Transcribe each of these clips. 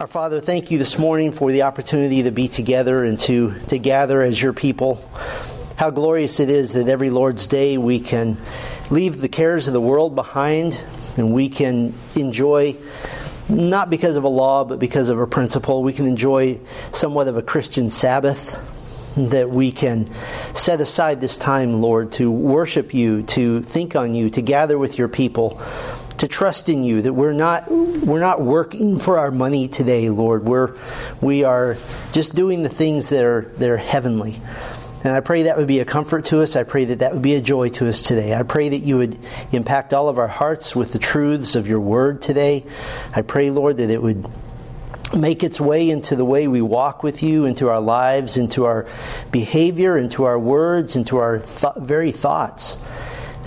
Our Father, thank you this morning for the opportunity to be together and to gather as your people. How glorious it is that every Lord's Day we can leave the cares of the world behind and we can enjoy, not because of a law, but because of a principle, we can enjoy somewhat of a Christian Sabbath, that we can set aside this time, Lord, to worship you, to think on you, to gather with your people, to trust in you, that we're not working for our money today, Lord. We are just doing the things that are heavenly. And I pray that would be a comfort to us. I pray that would be a joy to us today. I pray that you would impact all of our hearts with the truths of your word today. I pray, Lord, that it would make its way into the way we walk with you, into our lives, into our behavior, into our words, into our very thoughts.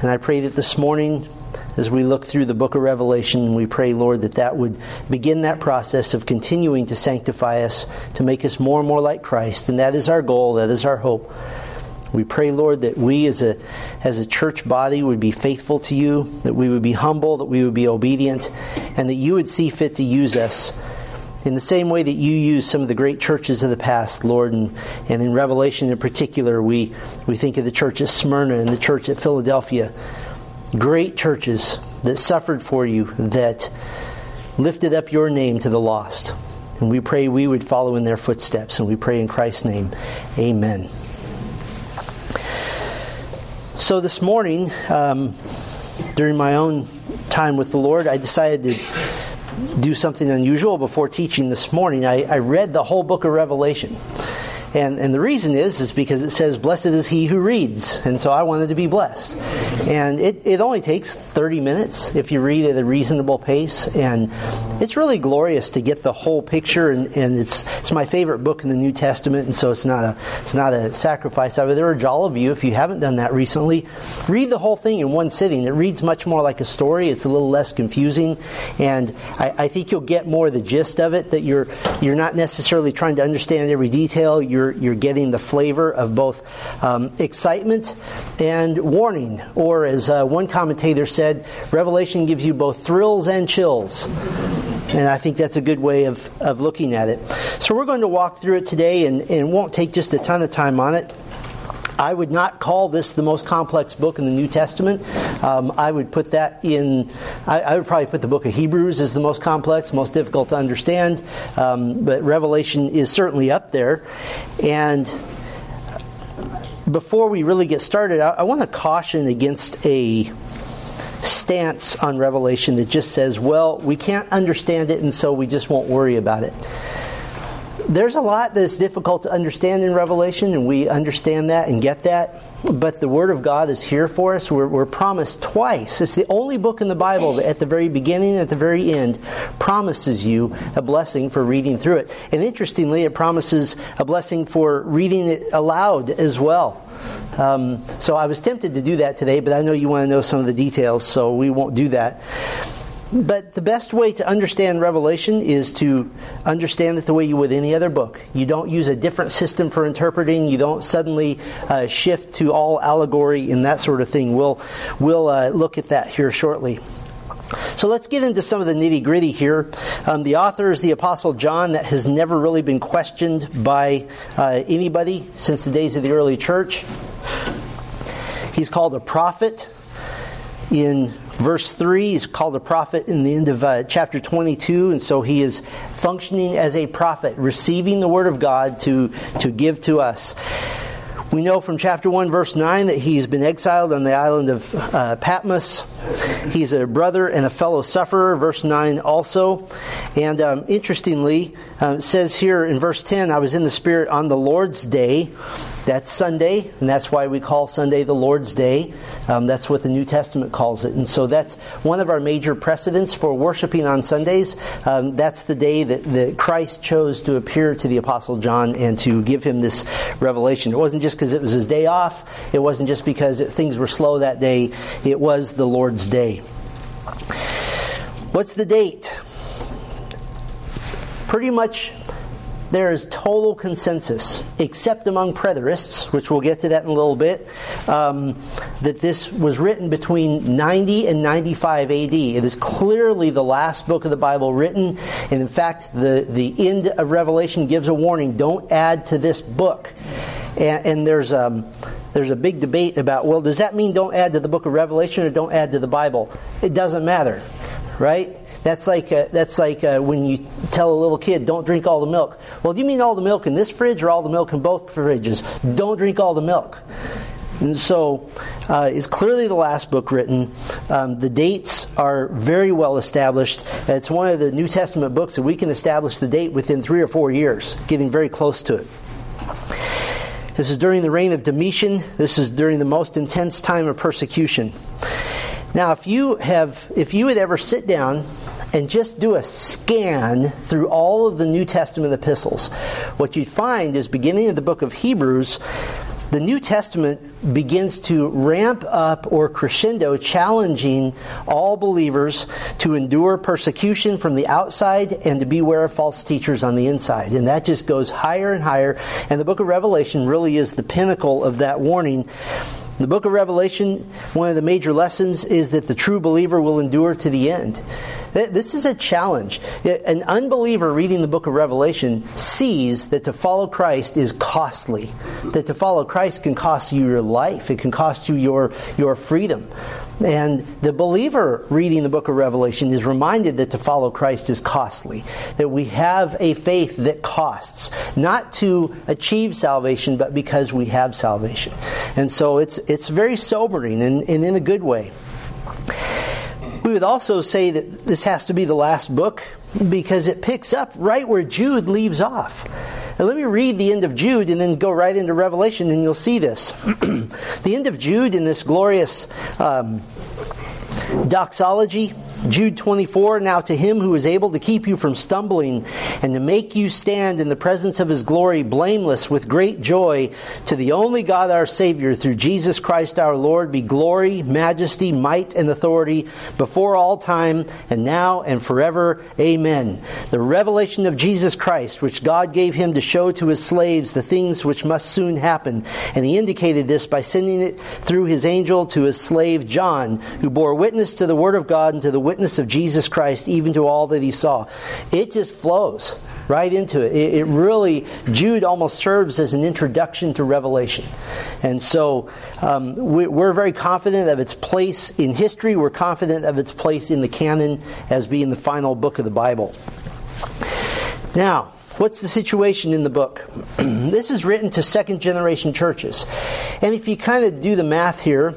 And I pray that this morning, as we look through the book of Revelation, we pray, Lord, that would begin that process of continuing to sanctify us, to make us more and more like Christ. And that is our goal. That is our hope. We pray, Lord, that we as a church body would be faithful to you, that we would be humble, that we would be obedient, and that you would see fit to use us in the same way that you used some of the great churches of the past, Lord. And in Revelation in particular, we think of the church at Smyrna and the church at Philadelphia. Great churches that suffered for you, that lifted up your name to the lost. And we pray we would follow in their footsteps. And we pray in Christ's name. Amen. So this morning, during my own time with the Lord, I decided to do something unusual before teaching this morning. I read the whole book of Revelation. And the reason is because it says, blessed is he who reads. And so I wanted to be blessed. And it only takes 30 minutes if you read at a reasonable pace. And it's really glorious to get the whole picture. And it's my favorite book in the New Testament. And so it's not a sacrifice. I would urge all of you, if you haven't done that recently, read the whole thing in one sitting. It reads much more like a story. It's a little less confusing. And I think you'll get more of the gist of it, that you're not necessarily trying to understand every detail. You're getting the flavor of both excitement and warning. Or as one commentator said, Revelation gives you both thrills and chills. And I think that's a good way of looking at it. So we're going to walk through it today and won't take just a ton of time on it. I would not call this the most complex book in the New Testament. I would put that in. I would probably put the book of Hebrews as the most complex, most difficult to understand. But Revelation is certainly up there. And before we really get started, I want to caution against a stance on Revelation that just says, well, we can't understand it, and so we just won't worry about it. There's a lot that's difficult to understand in Revelation, and we understand that and get that. But the Word of God is here for us. We're promised twice. It's the only book in the Bible that at the very beginning and at the very end promises you a blessing for reading through it. And interestingly, it promises a blessing for reading it aloud as well. So I was tempted to do that today, but I know you want to know some of the details, so we won't do that. But the best way to understand Revelation is to understand it the way you would any other book. You don't use a different system for interpreting. You don't suddenly shift to all allegory and that sort of thing. We'll look at that here shortly. So let's get into some of the nitty-gritty here. The author is the Apostle John. That has never really been questioned by anybody since the days of the early church. He's called a prophet. In verse 3, he's called a prophet in the end of chapter 22, and so he is functioning as a prophet, receiving the word of God to give to us. We know from chapter 1, verse 9, that he's been exiled on the island of Patmos. He's a brother and a fellow sufferer, verse 9 also. And interestingly, it says here in verse 10, I was in the Spirit on the Lord's Day. That's Sunday, and that's why we call Sunday the Lord's Day. That's what the New Testament calls it. And so that's one of our major precedents for worshiping on Sundays. That's the day that Christ chose to appear to the Apostle John and to give him this revelation. It wasn't just because it was his day off. It wasn't just because things were slow that day. It was the Lord's Day. What's the date? Pretty much there is total consensus, except among preterists, which we'll get to that in a little bit, that this was written between 90 and 95 AD. It is clearly the last book of the Bible written, and in fact, the end of Revelation gives a warning, don't add to this book. And there's a big debate about, well, does that mean don't add to the book of Revelation or don't add to the Bible? It doesn't matter, right? That's like when you tell a little kid, don't drink all the milk. Well, do you mean all the milk in this fridge or all the milk in both fridges? Don't drink all the milk. And so it's clearly the last book written. The dates are very well established. It's one of the New Testament books that we can establish the date within 3 or 4 years, getting very close to it. This is during the reign of Domitian. This is during the most intense time of persecution. Now, if you would ever sit down and just do a scan through all of the New Testament epistles, what you'd find is beginning of the book of Hebrews, the New Testament begins to ramp up or crescendo, challenging all believers to endure persecution from the outside and to beware of false teachers on the inside. And that just goes higher and higher. And the book of Revelation really is the pinnacle of that warning. The book of Revelation, one of the major lessons is that the true believer will endure to the end. This is a challenge. An unbeliever reading the book of Revelation sees that to follow Christ is costly. That to follow Christ can cost you your life. It can cost you your freedom. And the believer reading the book of Revelation is reminded that to follow Christ is costly. That we have a faith that costs. Not to achieve salvation, but because we have salvation. And so it's very sobering and in a good way. We would also say that this has to be the last book because it picks up right where Jude leaves off. Now let me read the end of Jude and then go right into Revelation and you'll see this. The end of Jude in this glorious doxology, Jude 24, now to him who is able to keep you from stumbling and to make you stand in the presence of his glory blameless with great joy, to the only God our Savior through Jesus Christ our Lord be glory, majesty, might, and authority before all time and now and forever. Amen. The revelation of Jesus Christ, which God gave him to show to his slaves the things which must soon happen. And he indicated this by sending it through his angel to his slave John, who bore witness to the word of God and to the witness of Jesus Christ, even to all that he saw. It just flows right into it. It really, Jude almost serves as an introduction to Revelation. And so we're very confident of its place in history. We're confident of its place in the canon as being the final book of the Bible. Now, what's the situation in the book? This is written to second generation churches. And if you kind of do the math here,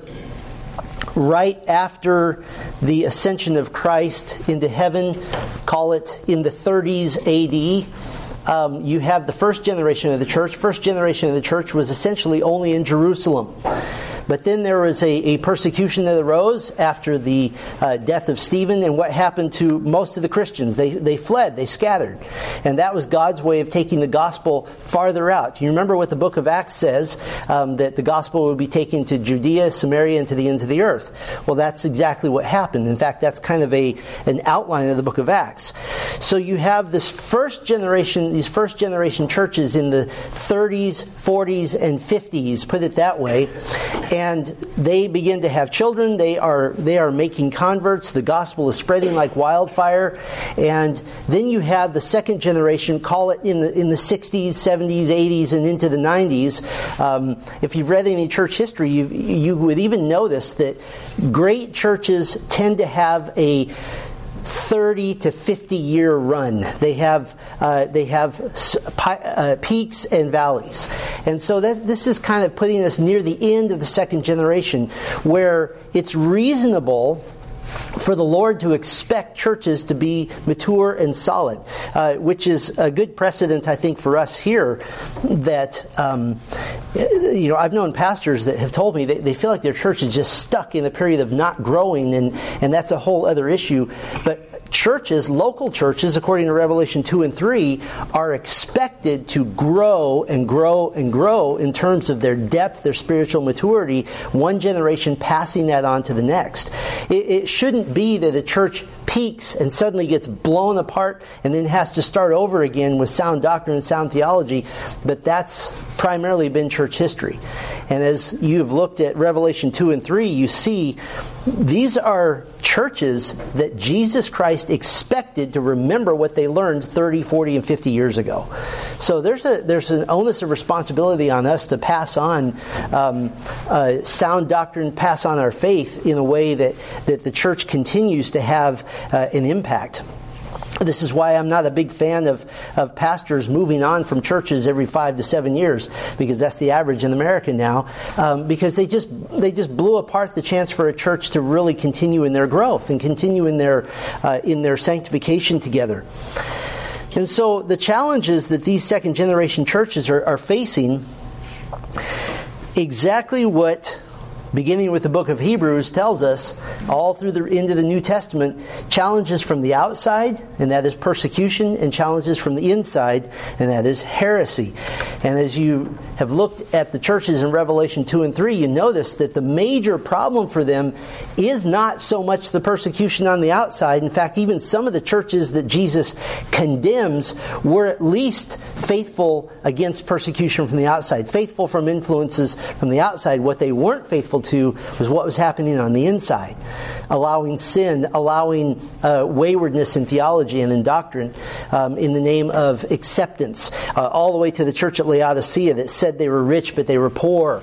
right after the ascension of Christ into heaven, call it in the 30s AD, you have the first generation of the church. First generation of the church was essentially only in Jerusalem. But then there was a persecution that arose after the death of Stephen, and what happened to most of the Christians? They fled, they scattered. And that was God's way of taking the gospel farther out. You remember what the book of Acts says, that the gospel would be taken to Judea, Samaria, and to the ends of the earth. Well, that's exactly what happened. In fact, that's kind of an outline of the book of Acts. So you have this first generation, these first generation churches in the 30s, 40s, and 50s, put it that way. And they begin to have children. They are making converts. The gospel is spreading like wildfire. And then you have the second generation, call it in the 60s, 70s, 80s, and into the 90s. If you've read any church history, you would even notice that great churches tend to have a 30 to 50 year run. They have peaks and valleys. And so this is kind of putting us near the end of the second generation, where it's reasonable for the Lord to expect churches to be mature and solid, which is a good precedent, I think, for us here. That I've known pastors that have told me they feel like their church is just stuck in a period of not growing, and that's a whole other issue. But churches, local churches, according to Revelation 2 and 3, are expected to grow and grow and grow in terms of their depth, their spiritual maturity, one generation passing that on to the next. It shouldn't be that the church peaks and suddenly gets blown apart and then has to start over again with sound doctrine and sound theology, but that's primarily been church history. And as you've looked at Revelation 2 and 3, you see these are churches that Jesus Christ expected to remember what they learned 30, 40, and 50 years ago. So there's an onus of responsibility on us to pass on sound doctrine, pass on our faith in a way that the church continues to have an impact. This is why I'm not a big fan of pastors moving on from churches every 5 to 7 years, because that's the average in America now, because they just blew apart the chance for a church to really continue in their growth and continue in their sanctification together. And so the challenges that these second generation churches are facing, exactly what, beginning with the book of Hebrews, tells us all through the end of the New Testament, challenges from the outside, and that is persecution, and challenges from the inside, and that is heresy. And as you have looked at the churches in Revelation 2 and 3, you notice that the major problem for them is not so much the persecution on the outside. In fact, even some of the churches that Jesus condemns were at least faithful against persecution from the outside, faithful from influences from the outside. What they weren't faithful to was what was happening on the inside, allowing sin, allowing waywardness in theology and in doctrine in the name of acceptance, all the way to the church at Laodicea that said they were rich but they were poor.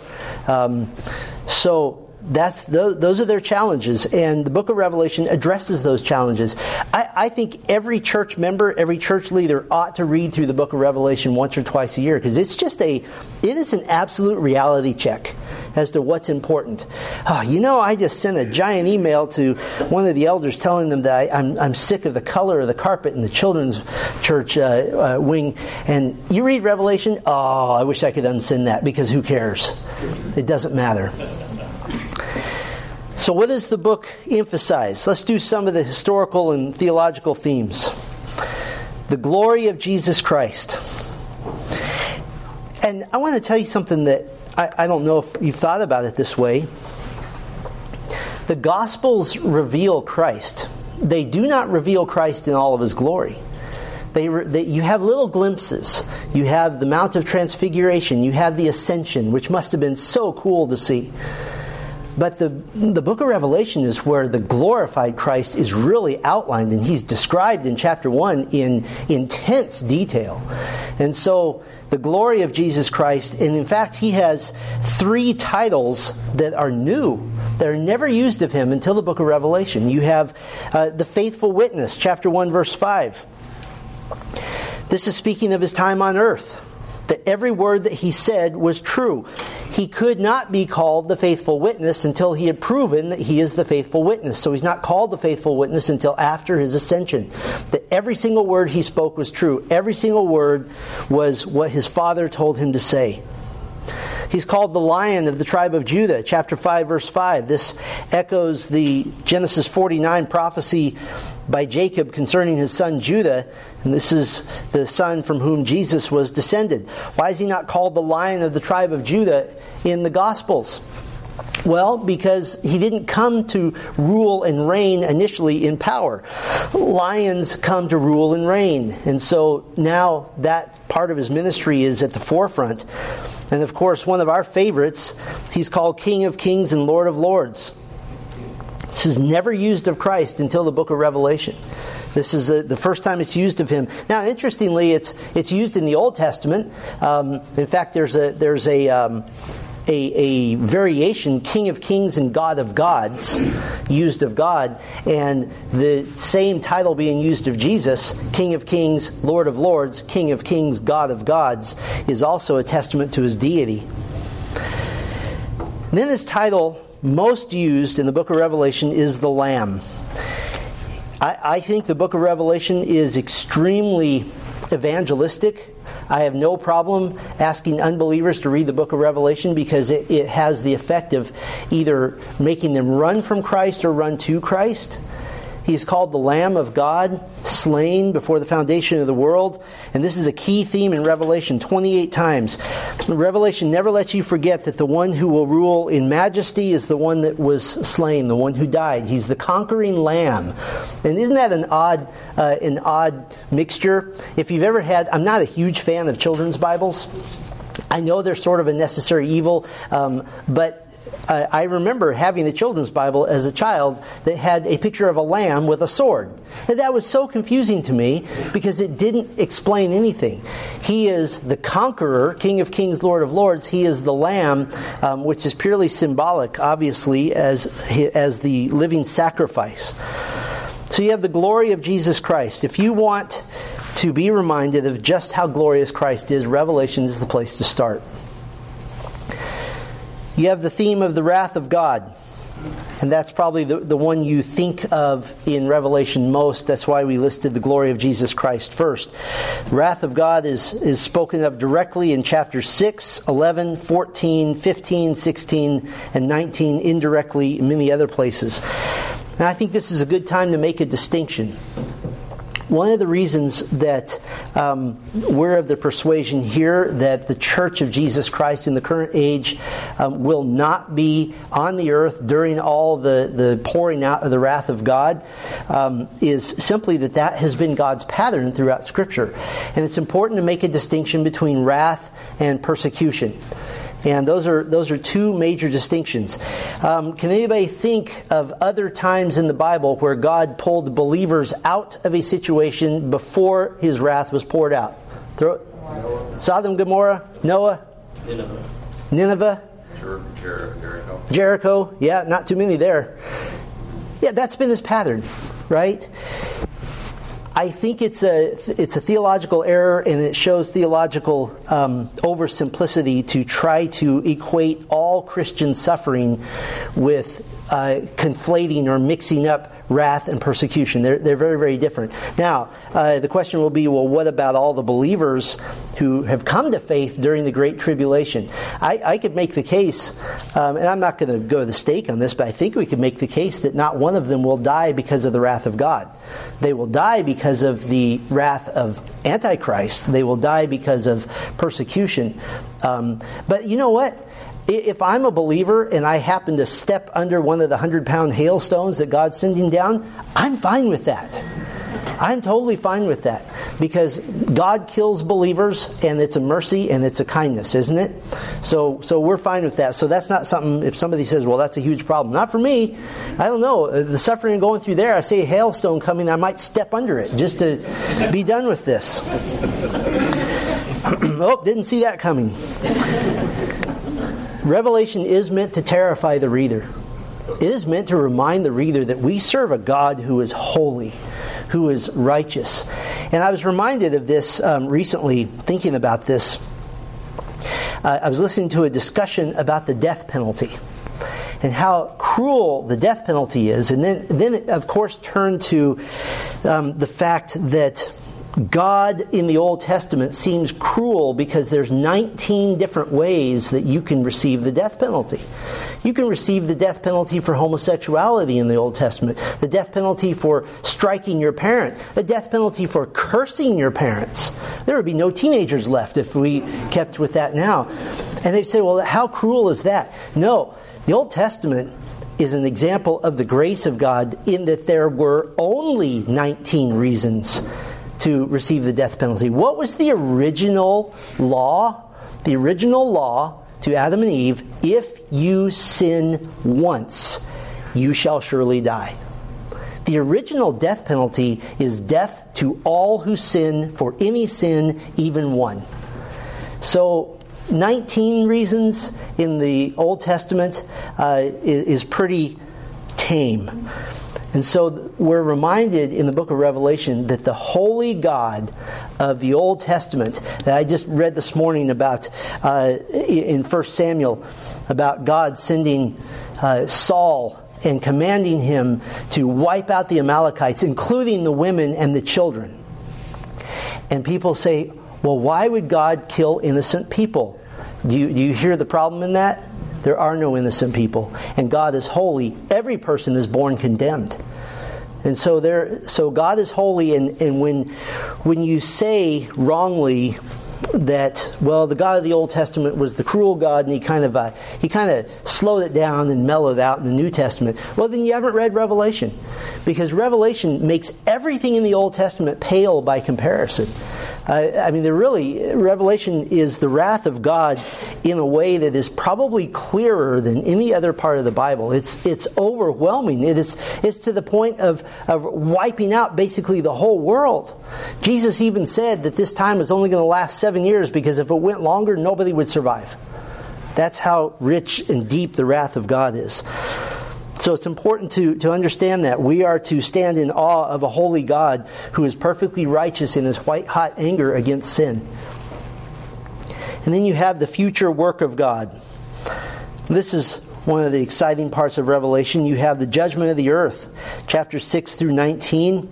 So those are their challenges, and the book of Revelation addresses those challenges. I think every church member, every church leader ought to read through the book of Revelation once or twice a year, because it's just it is an absolute reality check as to what's important. I just sent a giant email to one of the elders telling them that I'm sick of the color of the carpet in the children's church wing. And you read Revelation? Oh, I wish I could unsend that, because who cares? It doesn't matter. So what does the book emphasize? Let's do some of the historical and theological themes. The glory of Jesus Christ. And I want to tell you something that I don't know if you've thought about it this way. The Gospels reveal Christ. They do not reveal Christ in all of his glory. You have little glimpses. You have the Mount of Transfiguration. You have the Ascension, which must have been so cool to see. But the book of Revelation is where the glorified Christ is really outlined, and he's described in chapter 1 in intense detail. And so the glory of Jesus Christ, and in fact he has 3 titles that are new, that are never used of him until the book of Revelation. You have the faithful witness, chapter 1, verse 5. This is speaking of his time on earth, that every word that he said was true. He could not be called the faithful witness until he had proven that he is the faithful witness. So he's not called the faithful witness until after his ascension. That every single word he spoke was true. Every single word was what his Father told him to say. He's called the Lion of the tribe of Judah, chapter 5, verse 5. This echoes the Genesis 49 prophecy by Jacob concerning his son Judah. And this is the son from whom Jesus was descended. Why is he not called the Lion of the tribe of Judah in the Gospels? Well, because he didn't come to rule and reign initially in power. Lions come to rule and reign. And so now that part of his ministry is at the forefront. And of course, one of our favorites, he's called King of Kings and Lord of Lords. This is never used of Christ until the book of Revelation. This is the first time it's used of him. Now, interestingly, it's used in the Old Testament. In fact, there's a variation, King of Kings and God of Gods, used of God, and the same title being used of Jesus, King of Kings, Lord of Lords, King of Kings, God of Gods, is also a testament to his deity. And then his title most used in the book of Revelation is the Lamb. I think the book of Revelation is extremely evangelistic. I have no problem asking unbelievers to read the book of Revelation, because it has the effect of either making them run from Christ or run to Christ. He is called the Lamb of God, slain before the foundation of the world. And this is a key theme in Revelation 28 times. Revelation never lets you forget that the one who will rule in majesty is the one that was slain, the one who died. He's the conquering Lamb. And isn't that an odd mixture? If you've ever had, I'm not a huge fan of children's Bibles. I know they're sort of a necessary evil, but I remember having a children's Bible as a child that had a picture of a lamb with a sword. And that was so confusing to me because it didn't explain anything. He is the conqueror, King of Kings, Lord of Lords. He is the lamb, which is purely symbolic, obviously, as the living sacrifice. So you have the glory of Jesus Christ. If you want to be reminded of just how glorious Christ is, Revelation is the place to start. You have the theme of the wrath of God. And that's probably the one you think of in Revelation most. That's why we listed the glory of Jesus Christ first. The wrath of God is spoken of directly in chapters 6, 11, 14, 15, 16, and 19, indirectly in many other places. And I think this is a good time to make a distinction. One of the reasons that we're of the persuasion here that the Church of Jesus Christ in the current age will not be on the earth during all the pouring out of the wrath of God is simply that has been God's pattern throughout Scripture. And it's important to make a distinction between wrath and persecution. And those are two major distinctions. Can anybody think of other times in the Bible where God pulled believers out of a situation before His wrath was poured out? Sodom, Gomorrah, Noah, Nineveh, Jericho. Yeah, not too many there. Yeah, that's been His pattern, right? I think it's a theological error, and it shows theological oversimplicity to try to equate all Christian suffering with conflating or mixing up wrath and persecution. They're very, very different. Now, the question will be, well, what about all the believers who have come to faith during the Great Tribulation? I could make the case, and I'm not going to go to the stake on this, but I think we could make the case that not one of them will die because of the wrath of God. They will die because of the wrath of Antichrist. They will die because of persecution. But you know what? If I'm a believer and I happen to step under one of the 100-pound hailstones that God's sending down, I'm fine with that. I'm totally fine with that. Because God kills believers, and it's a mercy and it's a kindness, isn't it? So we're fine with that. So that's not something, if somebody says, well, that's a huge problem. Not for me. I don't know. The suffering going through there, I see a hailstone coming, I might step under it just to be done with this. Oh, didn't see that coming. Revelation is meant to terrify the reader. It is meant to remind the reader that we serve a God who is holy, who is righteous. And I was reminded of this recently, thinking about this. I was listening to a discussion about the death penalty and how cruel the death penalty is. And then it, of course, turned to the fact that God in the Old Testament seems cruel because there's 19 different ways that you can receive the death penalty. You can receive the death penalty for homosexuality in the Old Testament, the death penalty for striking your parent, the death penalty for cursing your parents. There would be no teenagers left if we kept with that now. And they'd say, well, how cruel is that? No, the Old Testament is an example of the grace of God in that there were only 19 reasons to receive the death penalty. What was the original law? The original law to Adam and Eve, if you sin once, you shall surely die. The original death penalty is death to all who sin for any sin, even one. So 19 reasons in the Old Testament is pretty tame. And so we're reminded in the book of Revelation that the holy God of the Old Testament, that I just read this morning about in 1 Samuel, about God sending Saul and commanding him to wipe out the Amalekites, including the women and the children. And people say, well, why would God kill innocent people? Do you hear the problem in that? There are no innocent people. And God is holy. Every person is born condemned. And so so God is holy, and when you say wrongly that, well, the God of the Old Testament was the cruel God, and he kind of slowed it down and mellowed out in the New Testament, well, then you haven't read Revelation, because Revelation makes everything in the Old Testament pale by comparison. Revelation is the wrath of God in a way that is probably clearer than any other part of the Bible. It's overwhelming. It's to the point of wiping out basically the whole world. Jesus even said that this time is only going to last 7 years, because if it went longer, nobody would survive. That's how rich and deep the wrath of God is. So it's important to understand that. We are to stand in awe of a holy God who is perfectly righteous in his white-hot anger against sin. And then you have the future work of God. This is one of the exciting parts of Revelation. You have the judgment of the earth, chapters 6 through 19.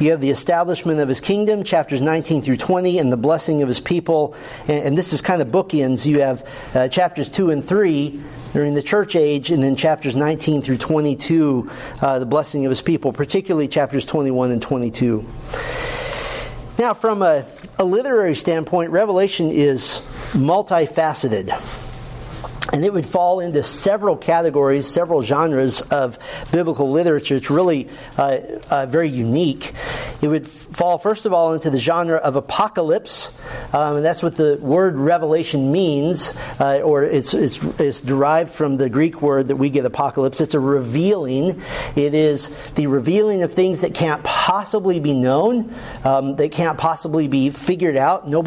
You have the establishment of his kingdom, chapters 19 through 20, and the blessing of his people. And this is kind of bookends. You have chapters 2 and 3, during the church age, and then chapters 19 through 22, the blessing of his people, particularly chapters 21 and 22. Now, from a literary standpoint, Revelation is multifaceted. And it would fall into several categories, several genres of biblical literature. It's really very unique. It would fall, first of all, into the genre of apocalypse. And that's what the word revelation means, or it's derived from the Greek word that we get, apocalypse. It's a revealing. It is the revealing of things that can't possibly be known, that can't possibly be figured out. People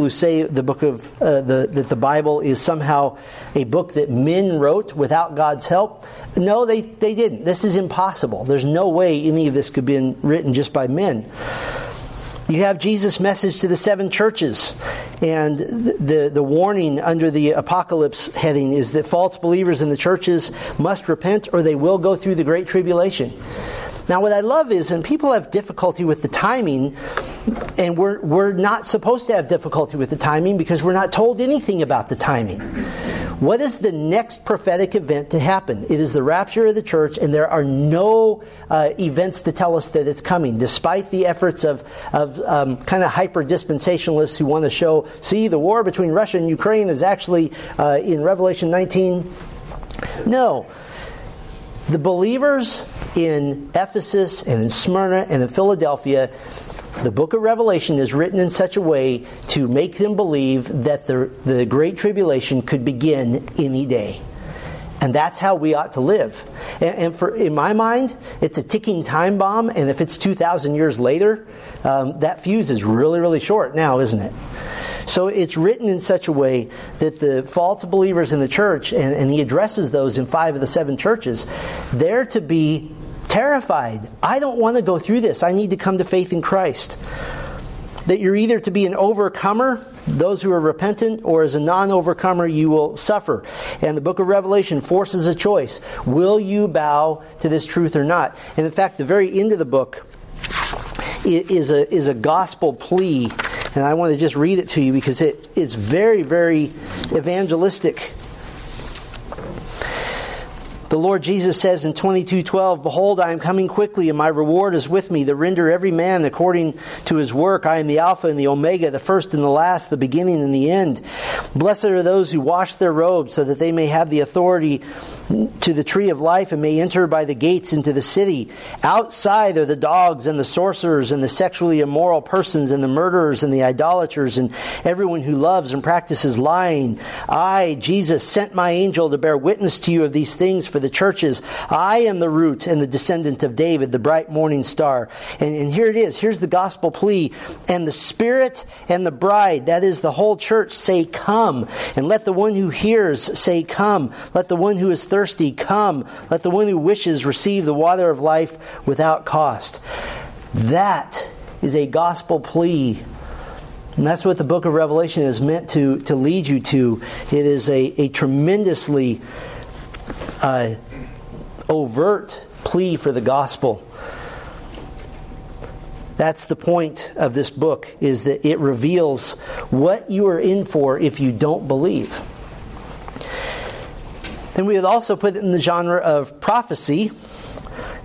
who say the book of that the Bible is somehow a book that men wrote without God's help. No, they didn't. This is impossible. There's no way any of this could have been written just by men. You have Jesus' message to the seven churches, and the warning under the apocalypse heading is that false believers in the churches must repent or they will go through the Great Tribulation. Now, what I love is, and people have difficulty with the timing, and we're not supposed to have difficulty with the timing, because we're not told anything about the timing. What is the next prophetic event to happen? It is the rapture of the church, and there are no events to tell us that it's coming, despite the efforts of kind of hyper-dispensationalists who want to show, see, the war between Russia and Ukraine is actually in Revelation 19. No. The believers in Ephesus and in Smyrna and in Philadelphia, the book of Revelation is written in such a way to make them believe that the Great Tribulation could begin any day. And that's how we ought to live. And in my mind, it's a ticking time bomb. And if it's 2,000 years later, that fuse is really, really short now, isn't it? So it's written in such a way that the false believers in the church, and he addresses those in 5 of the 7 churches, they're to be terrified. I don't want to go through this. I need to come to faith in Christ. That you're either to be an overcomer, those who are repentant, or as a non-overcomer, you will suffer. And the book of Revelation forces a choice. Will you bow to this truth or not? And in fact, the very end of the book is a gospel plea. And I want to just read it to you, because it is very, very evangelistic. The Lord Jesus says in 22:12, "Behold, I am coming quickly, and my reward is with me, to render every man according to his work. I am the Alpha and the Omega, the first and the last, the beginning and the end. Blessed are those who wash their robes, so that they may have the authority to the tree of life and may enter by the gates into the city. Outside are the dogs and the sorcerers and the sexually immoral persons and the murderers and the idolaters and everyone who loves and practices lying. I, Jesus, sent my angel to bear witness to you of these things for the churches. I am the root and the descendant of David, the bright morning star." And here it is. Here's the gospel plea. "And the Spirit and the bride," that is the whole church, "say, come. And let the one who hears say, come. Let the one who is thirsty come. Let the one who wishes receive the water of life without cost." That is a gospel plea. And that's what the book of Revelation is meant to lead you to. It is a tremendously overt plea for the gospel. That's the point of this book, is that it reveals what you are in for if you don't believe. Then we would also put it in the genre of prophecy.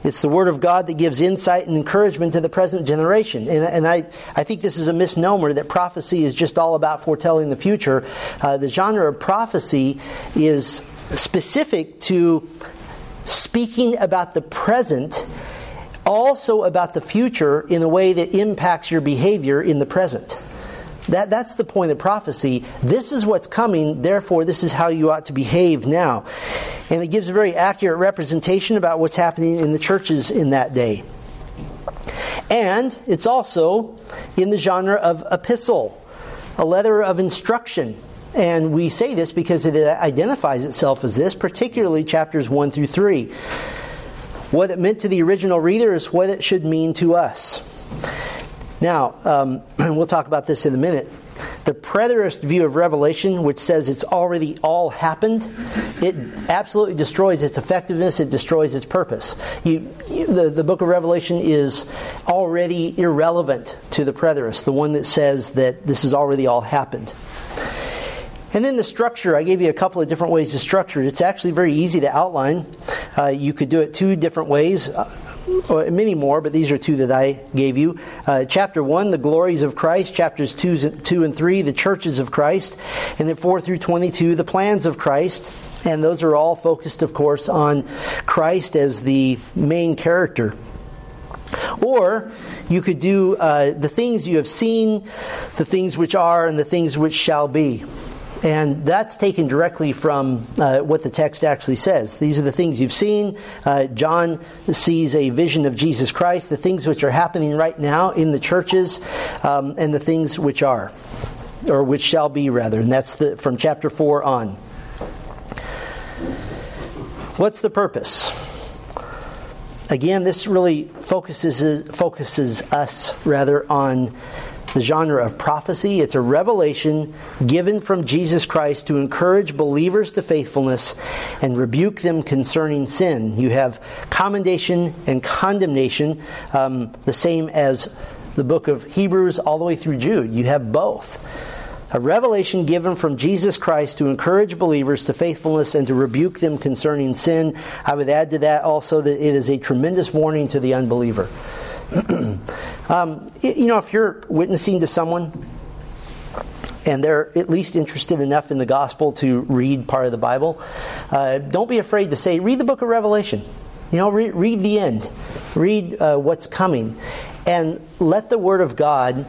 It's the Word of God that gives insight and encouragement to the present generation. And I think this is a misnomer that prophecy is just all about foretelling the future. The genre of prophecy is specific to speaking about the present, also about the future in a way that impacts your behavior in the present. That's the point of prophecy. This is what's coming, therefore this is how you ought to behave now. And it gives a very accurate representation about what's happening in the churches in that day. And it's also in the genre of epistle, a letter of instruction. And we say this because it identifies itself as this, particularly chapters 1 through 3. What it meant to the original reader is what it should mean to us. Now, and we'll talk about this in a minute. The preterist view of Revelation, which says it's already all happened, it absolutely destroys its effectiveness. It destroys its purpose. The book of Revelation is already irrelevant to the preterist, the one that says that this has already all happened. And then the structure, I gave you a couple of different ways to structure it. It's actually very easy to outline. You could do it two different ways, or many more, but these are two that I gave you. Chapter 1, the glories of Christ. Chapters 2 and 3, the churches of Christ. And then 4 through 22, the plans of Christ. And those are all focused, of course, on Christ as the main character. Or you could do the things you have seen, the things which are, and the things which shall be. And that's taken directly from what the text actually says. These are the things you've seen. John sees a vision of Jesus Christ, the things which are happening right now in the churches, and the things which are, or which shall be rather. And that's from chapter 4 on. What's the purpose? Again, this really focuses us rather on the genre of prophecy. It's a revelation given from Jesus Christ to encourage believers to faithfulness and rebuke them concerning sin. You have commendation and condemnation, the same as the book of Hebrews all the way through Jude. You have both. A revelation given from Jesus Christ to encourage believers to faithfulness and to rebuke them concerning sin. I would add to that also that it is a tremendous warning to the unbeliever. If you're witnessing to someone and they're at least interested enough in the gospel to read part of the Bible, don't be afraid to say, read the book of Revelation. Read the end. Read what's coming. And let the Word of God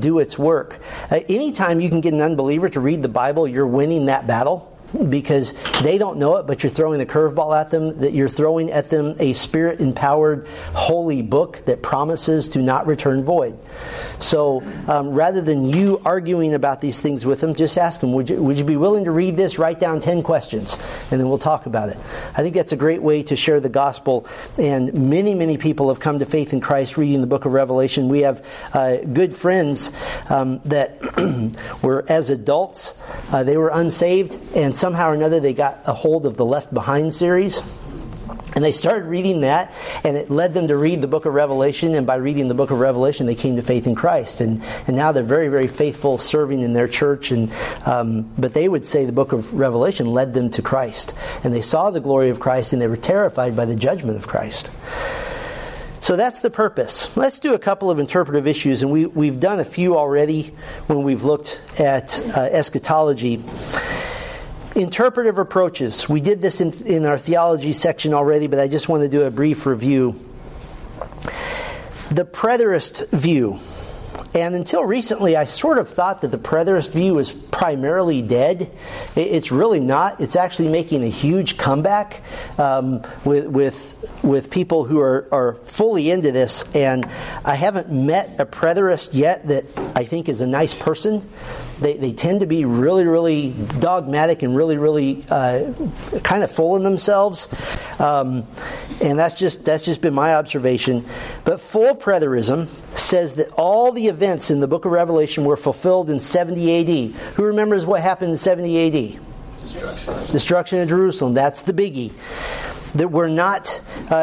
do its work. Anytime you can get an unbeliever to read the Bible, you're winning that battle. Because they don't know it, but you're throwing a curveball at them, that you're throwing at them a Spirit-empowered, holy book that promises to not return void. So rather than you arguing about these things with them, just ask them, would you be willing to read this? Write down 10 questions, and then we'll talk about it. I think that's a great way to share the gospel. And many, many people have come to faith in Christ reading the book of Revelation. We have good friends that were, as adults, they were unsaved, and somehow or another they got a hold of the Left Behind series, and they started reading that, and it led them to read the book of Revelation, and by reading the book of Revelation they came to faith in Christ, and now they're very, very faithful, serving in their church, and but they would say the book of Revelation led them to Christ, and they saw the glory of Christ, and they were terrified by the judgment of Christ. So that's the purpose. Let's do a couple of interpretive issues, and we've done a few already when we've looked at eschatology. Interpretive approaches. We did this in our theology section already, but I just want to do a brief review. The preterist view. And until recently, I sort of thought that the preterist view was primarily dead. It's really not. It's actually making a huge comeback with people who are fully into this. And I haven't met a preterist yet that I think is a nice person. They tend to be really, really dogmatic and really, really kind of full in themselves. And that's just been my observation. But full preterism says that all the events in the book of Revelation were fulfilled in 70 AD. Who remembers what happened in 70 AD? Destruction of Jerusalem. That's the biggie. That we're not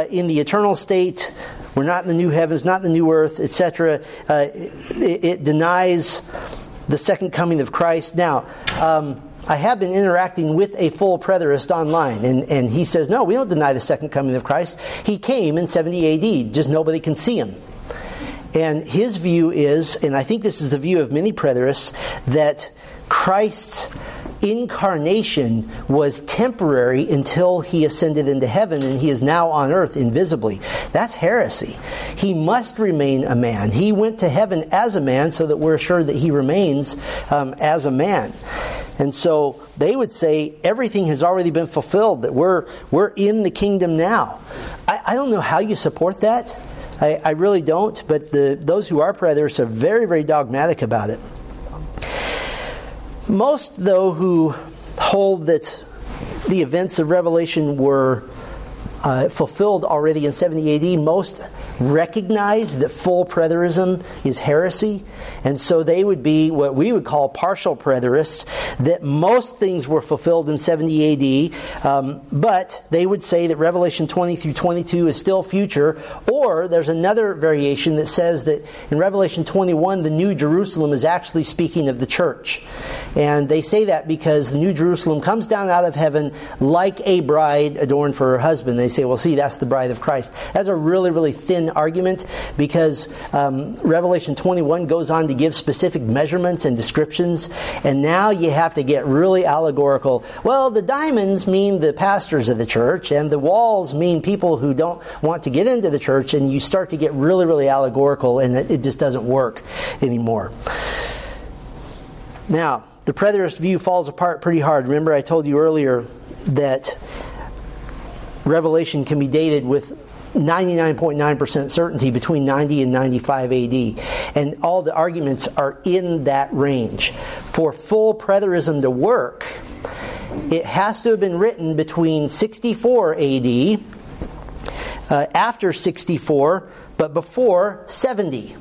in the eternal state. We're not in the new heavens, not in the new earth, etc. It denies the second coming of Christ. Now, I have been interacting with a full preterist online, and he says, no, we don't deny the second coming of Christ. He came in 70 AD, just nobody can see him. And his view is, and I think this is the view of many preterists, that Christ's incarnation was temporary until he ascended into heaven, and he is now on earth invisibly. That's heresy. He must remain a man. He went to heaven as a man so that we're assured that he remains as a man. And so they would say everything has already been fulfilled, that we're in the kingdom now. I don't know how you support that. I really don't, but those who are preterists are very, very dogmatic about it. Most, though, who hold that the events of Revelation were fulfilled already in 70 AD, most recognize that full preterism is heresy, and so they would be what we would call partial preterists, that most things were fulfilled in 70 AD, but they would say that Revelation 20 through 22 is still future, or there's another variation that says that in Revelation 21, the New Jerusalem is actually speaking of the church. And they say that because the New Jerusalem comes down out of heaven like a bride adorned for her husband. They say, well, see, that's the bride of Christ. That's a really, really thin argument, because Revelation 21 goes on to give specific measurements and descriptions, and now you have to get really allegorical. Well, the diamonds mean the pastors of the church, and the walls mean people who don't want to get into the church, and you start to get really, really allegorical, and it just doesn't work anymore. Now, the preterist view falls apart pretty hard. Remember, I told you earlier that Revelation can be dated with 99.9% certainty between 90 and 95 AD. And all the arguments are in that range. For full preterism to work, it has to have been written between 64 AD, after 64, but before 70.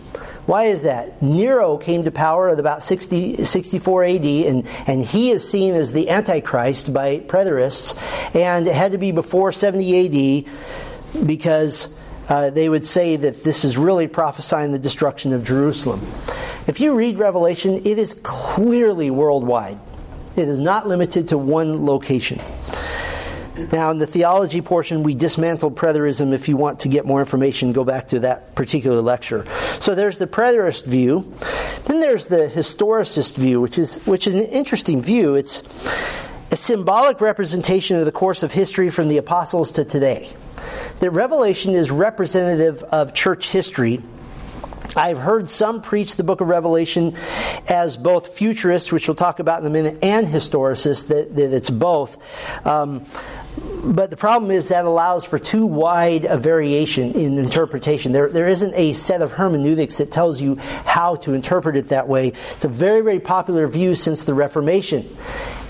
Why is that? Nero came to power at about 64 AD, and he is seen as the Antichrist by preterists, and it had to be before 70 AD because they would say that this is really prophesying the destruction of Jerusalem. If you read Revelation, it is clearly worldwide. It is not limited to one location. Now, in the theology portion, we dismantled preterism. If you want to get more information, go back to that particular lecture. So there's the preterist view. Then there's the historicist view, which is an interesting view. It's a symbolic representation of the course of history from the apostles to today. That Revelation is representative of church history. I've heard some preach the book of Revelation as both futurists, which we'll talk about in a minute, and historicists, that it's both. But the problem is that allows for too wide a variation in interpretation. There isn't a set of hermeneutics that tells you how to interpret it that way. It's a very, very popular view since the Reformation.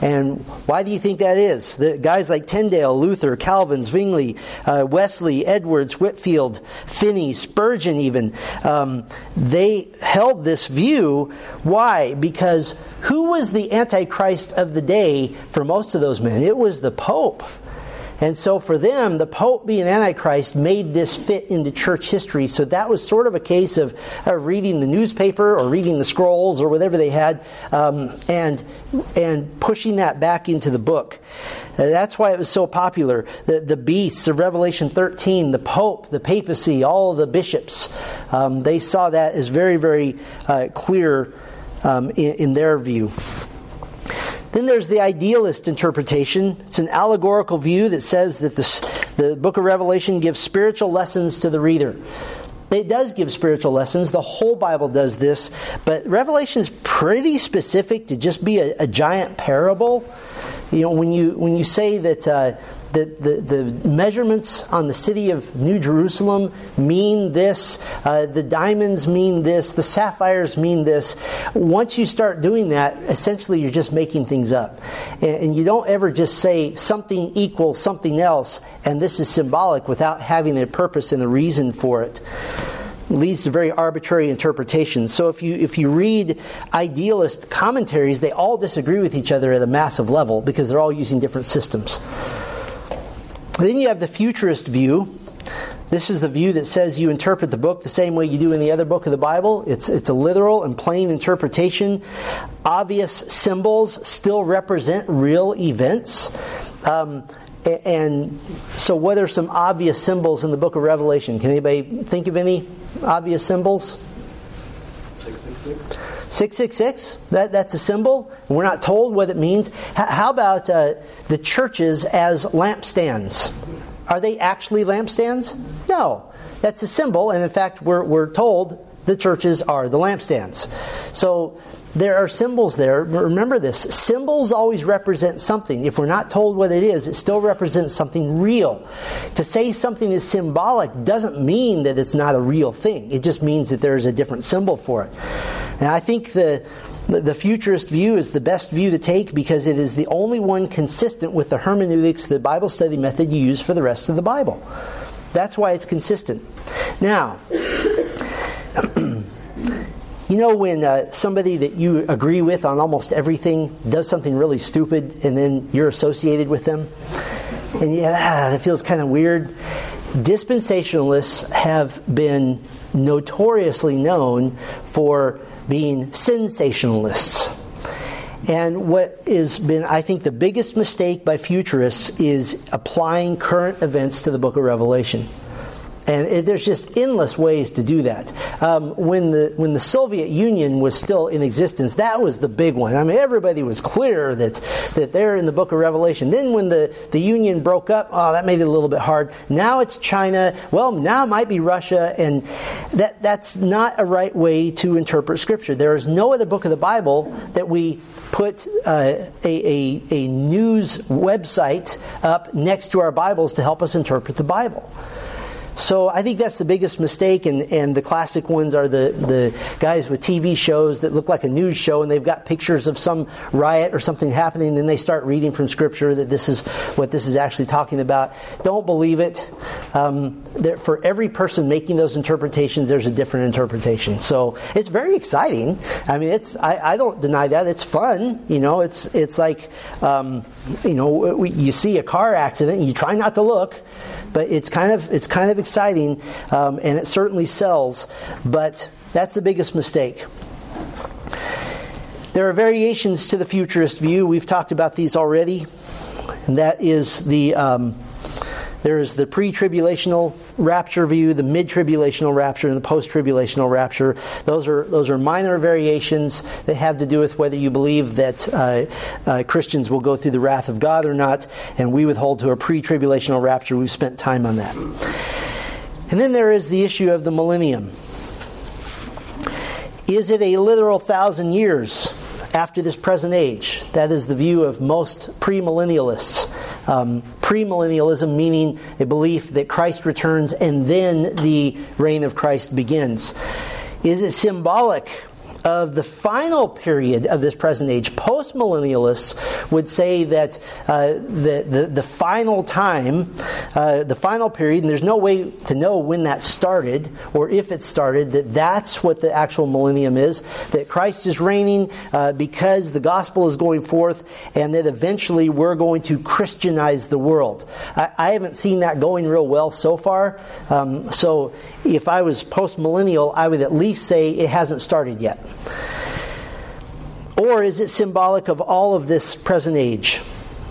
And why do you think that is? The guys like Tyndale, Luther, Calvin, Zwingli, Wesley, Edwards, Whitfield, Finney, Spurgeon even, they held this view. Why? Because who was the Antichrist of the day for most of those men? It was the Pope. And so for them, the Pope being Antichrist made this fit into church history. So that was sort of a case of reading the newspaper or reading the scrolls or whatever they had, and pushing that back into the book. That's why it was so popular. The beasts of Revelation 13, the Pope, the papacy, all the bishops, they saw that as very, very clear in their view. Then there's the idealist interpretation. It's an allegorical view that says that the book of Revelation gives spiritual lessons to the reader. It does give spiritual lessons. The whole Bible does this. But Revelation's pretty specific to just be a giant parable. You know, when you say that the measurements on the city of New Jerusalem mean this, the diamonds mean this, the sapphires mean this. Once you start doing that, essentially you're just making things up. And you don't ever just say something equals something else, and this is symbolic, without having a purpose and a reason for it. Leads to very arbitrary interpretations. So if you read idealist commentaries, they all disagree with each other at a massive level because they're all using different systems. Then you have the futurist view. This is the view that says you interpret the book the same way you do in the other book of the Bible. It's a literal and plain interpretation. Obvious symbols still represent real events. And so what are some obvious symbols in the book of Revelation? Can anybody think of any obvious symbols? 666. 666, that's a symbol. We're not told what it means. How about the churches as lampstands? Are they actually lampstands? No. That's a symbol, and in fact we're told the churches are the lampstands. So there are symbols there. Remember this. Symbols always represent something. If we're not told what it is, it still represents something real. To say something is symbolic doesn't mean that it's not a real thing. It just means that there is a different symbol for it. And I think the futurist view is the best view to take because it is the only one consistent with the hermeneutics, the Bible study method you use for the rest of the Bible. That's why it's consistent. Now, you know when somebody that you agree with on almost everything does something really stupid and then you're associated with them? And that feels kind of weird. Dispensationalists have been notoriously known for being sensationalists. And what has been, I think, the biggest mistake by futurists is applying current events to the book of Revelation. And there's just endless ways to do that. When the Soviet Union was still in existence, that was the big one. I mean, everybody was clear that they're in the book of Revelation. Then when the Union broke up, that made it a little bit hard. Now it's China. Well, now it might be Russia. And that's not a right way to interpret Scripture. There is no other book of the Bible that we put a news website up next to our Bibles to help us interpret the Bible. So I think that's the biggest mistake, and the classic ones are the guys with TV shows that look like a news show, and they've got pictures of some riot or something happening, and then they start reading from Scripture that this is what this is actually talking about. Don't believe it. For every person making those interpretations, there's a different interpretation. So it's very exciting. I mean, I don't deny that. It's fun. You know, it's like you see a car accident, and you try not to look, but it's kind of exciting, and it certainly sells, but that's the biggest mistake. There are variations to the futurist view. We've talked about these already, and that is there is the pre-tribulational rapture view, the mid-tribulational rapture, and the post-tribulational rapture. Those are minor variations that have to do with whether you believe that Christians will go through the wrath of God or not, and we would hold to a pre-tribulational rapture. We've spent time on that. And then there is the issue of the millennium. Is it a literal 1,000 years after this present age? That is the view of most premillennialists. Premillennialism meaning a belief that Christ returns and then the reign of Christ begins. Is it symbolic of the final period of this present age? Postmillennialists would say that the final time, the final period, and there's no way to know when that started or if it started, that's what the actual millennium is, that Christ is reigning because the gospel is going forth, and that eventually we're going to Christianize the world. I haven't seen that going real well so far, so if I was postmillennial, I would at least say it hasn't started yet. Or is it symbolic of all of this present age?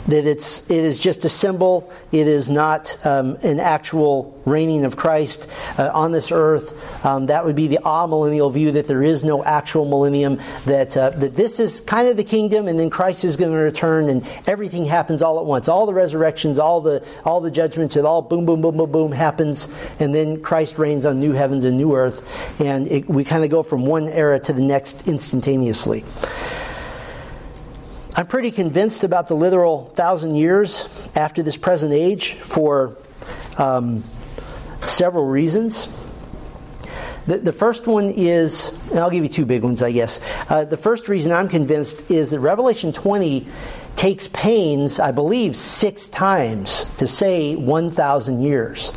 That it is just a symbol, it is not an actual reigning of Christ on this earth. That would be the amillennial view, that there is no actual millennium, that this is kind of the kingdom, and then Christ is going to return, and everything happens all at once. All the resurrections, all the judgments, it all boom, boom, boom, boom, boom happens, and then Christ reigns on new heavens and new earth, and we kind of go from one era to the next instantaneously. I'm pretty convinced about the literal 1,000 years after this present age for several reasons. The first one is, and I'll give you two big ones, I guess. The first reason I'm convinced is that Revelation 20 takes pains, I believe, 6 times to say 1,000 years.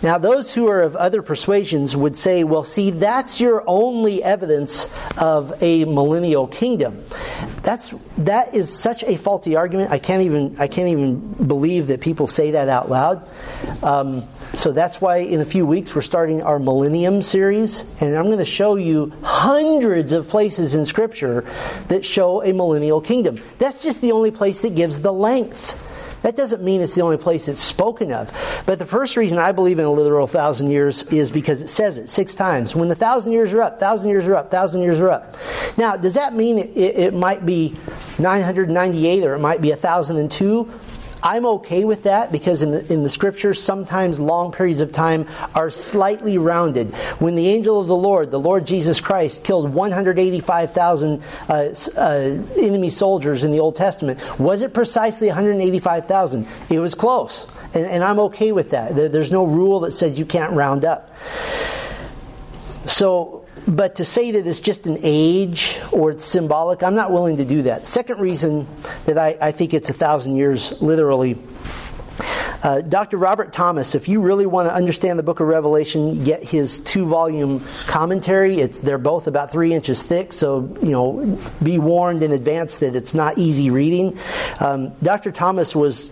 Now, those who are of other persuasions would say, well, see, that's your only evidence of a millennial kingdom. That is such a faulty argument. I can't even believe that people say that out loud. So that's why in a few weeks we're starting our Millennium series, and I'm going to show you hundreds of places in Scripture that show a millennial kingdom. That's just the only place that gives the length. That doesn't mean it's the only place it's spoken of. But the first reason I believe in a literal 1,000 years is because it says it 6 times. When the 1,000 years are up, 1,000 years are up, 1,000 years are up. Now, does that mean it might be 998 or it might be 1,002? I'm okay with that because in the Scriptures, sometimes long periods of time are slightly rounded. When the angel of the Lord Jesus Christ, killed 185,000 enemy soldiers in the Old Testament, was it precisely 185,000? It was close. And I'm okay with that. There's no rule that says you can't round up. So, but to say that it's just an age or it's symbolic, I'm not willing to do that. Second reason that I think it's 1,000 years literally. Dr. Robert Thomas, if you really want to understand the book of Revelation, get his 2-volume commentary. They're both about 3 inches thick, so be warned in advance that it's not easy reading. Dr. Thomas was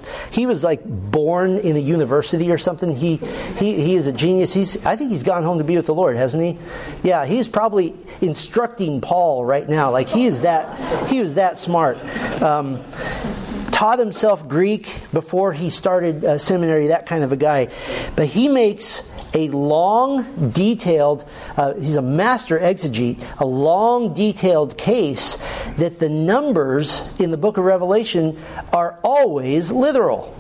like born in a university or something. He is a genius. I think he's gone home to be with the Lord, hasn't he? Yeah, he's probably instructing Paul right now. Like he was that smart. Taught himself Greek before he started seminary, that kind of a guy. But he makes a long, detailed, he's a master exegete, a long, detailed case that the numbers in the book of Revelation are always literal.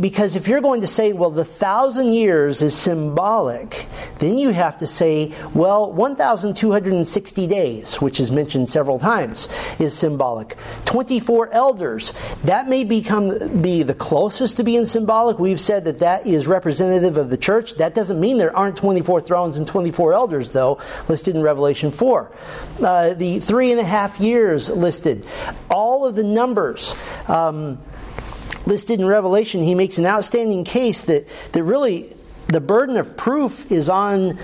Because if you're going to say, well, the 1,000 years is symbolic, then you have to say, well, 1,260 days, which is mentioned several times, is symbolic. 24 elders, that may be the closest to being symbolic. We've said that that is representative of the church. That doesn't mean there aren't 24 thrones and 24 elders, though, listed in Revelation 4. The 3.5 years listed. All of the numbers listed in Revelation, he makes an outstanding case that really the burden of proof is on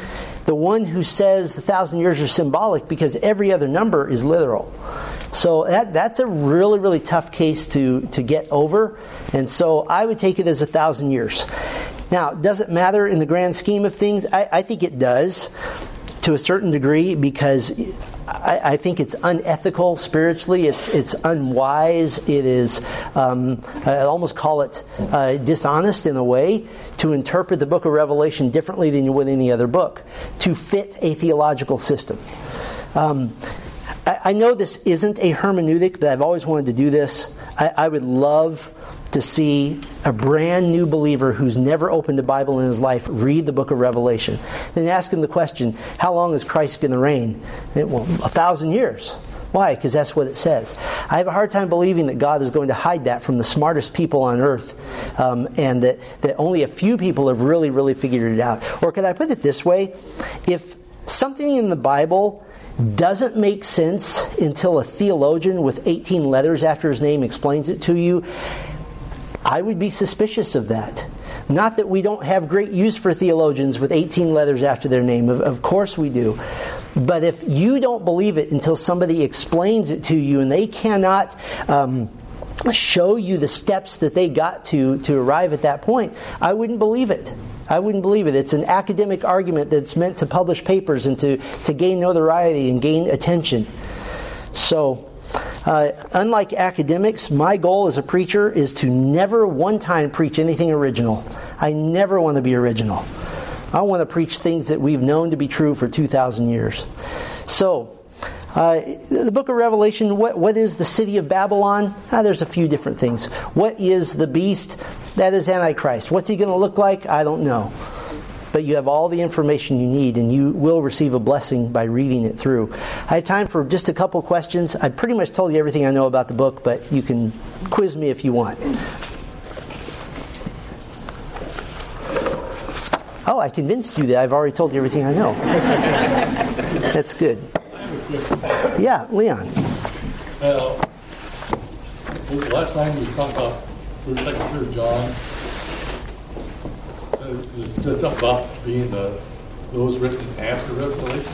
the one who says the 1,000 years are symbolic, because every other number is literal. So that's a really, really tough case to get over. And so I would take it as 1,000 years. Now, does it matter in the grand scheme of things? I think it does to a certain degree, because I think it's unethical spiritually. It's unwise. It is, I almost call it dishonest in a way, to interpret the book of Revelation differently than you would any other book to fit a theological system. I know this isn't a hermeneutic, but I've always wanted to do this. I would love to see a brand new believer who's never opened a Bible in his life read the book of Revelation. Then ask him the question, how long is Christ going to reign? 1,000 years. Why? Because that's what it says. I have a hard time believing that God is going to hide that from the smartest people on earth, and that only a few people have really, really figured it out. Or could I put it this way? If something in the Bible doesn't make sense until a theologian with 18 letters after his name explains it to you, I would be suspicious of that. Not that we don't have great use for theologians with 18 letters after their name. Of course we do. But if you don't believe it until somebody explains it to you, and they cannot show you the steps that they got to arrive at that point, I wouldn't believe it. I wouldn't believe it. It's an academic argument that's meant to publish papers and to gain notoriety and gain attention. So, unlike academics, my goal as a preacher is to never one time preach anything original. I never want to be original. I want to preach things that we've known to be true for 2,000 years. So, the book of Revelation, what is the city of Babylon? There's a few different things. What is the beast? That is Antichrist. What's he going to look like? I don't know. But you have all the information you need, and you will receive a blessing by reading it through. I have time for just a couple questions. I pretty much told you everything I know about the book, but you can quiz me if you want. Oh, I convinced you that I've already told you everything I know. That's good. Yeah, Leon. Well, last time we talked about 1st and 3rd John. Is that something about being those written after Revelation?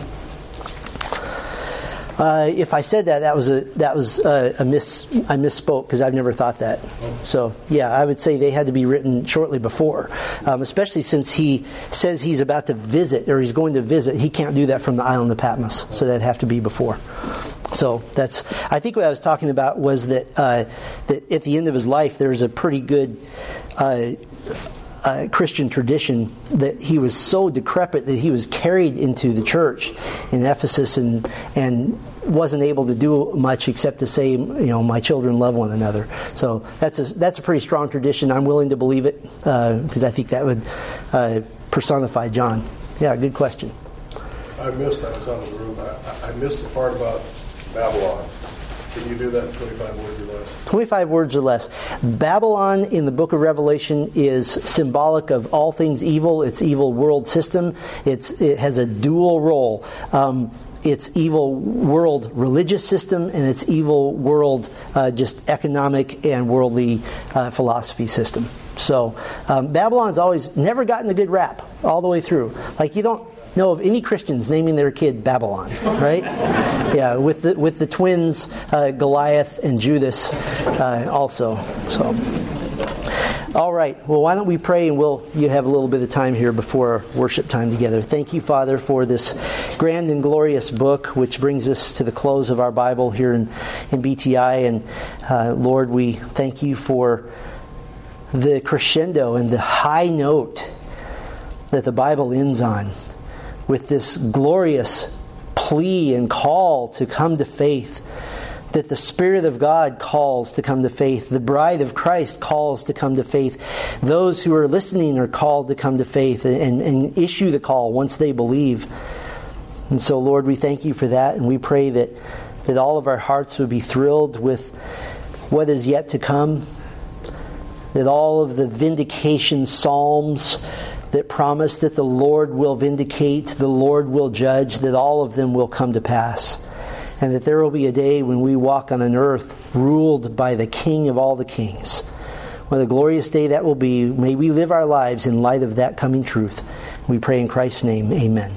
If I said that, I misspoke, because I've never thought that. So yeah, I would say they had to be written shortly before, especially since he says he's about to visit, or he's going to visit. He can't do that from the island of Patmos, so that'd have to be before. So that's, I think what I was talking about was that that at the end of his life there's a pretty good Christian tradition that he was so decrepit that he was carried into the church in Ephesus and wasn't able to do much except to say, my children love one another. So that's a pretty strong tradition. I'm willing to believe it because I think that would personify John. Yeah, good question. I missed the part about Babylon. Can you do that in 25 words or less? 25 words or less. Babylon in the book of Revelation is symbolic of all things evil. It's evil world system. It has a dual role. It's evil world religious system, and it's evil world just economic and worldly philosophy system. So Babylon's never gotten a good rap all the way through. Like, you don't know of any Christians naming their kid Babylon, right? Yeah, with the twins Goliath and Judas also. So, all right. Well, why don't we pray, and you have a little bit of time here before worship time together. Thank you, Father, for this grand and glorious book, which brings us to the close of our Bible here in BTI. And Lord, we thank you for the crescendo and the high note that the Bible ends on, with this glorious plea and call to come to faith, that the Spirit of God calls to come to faith, the bride of Christ calls to come to faith, those who are listening are called to come to faith and issue the call once they believe. And so, Lord, we thank you for that, and we pray that all of our hearts would be thrilled with what is yet to come, that all of the vindication psalms that promise that the Lord will vindicate, the Lord will judge, that all of them will come to pass. And that there will be a day when we walk on an earth ruled by the King of all the kings. What a glorious day that will be. May we live our lives in light of that coming truth. We pray in Christ's name. Amen.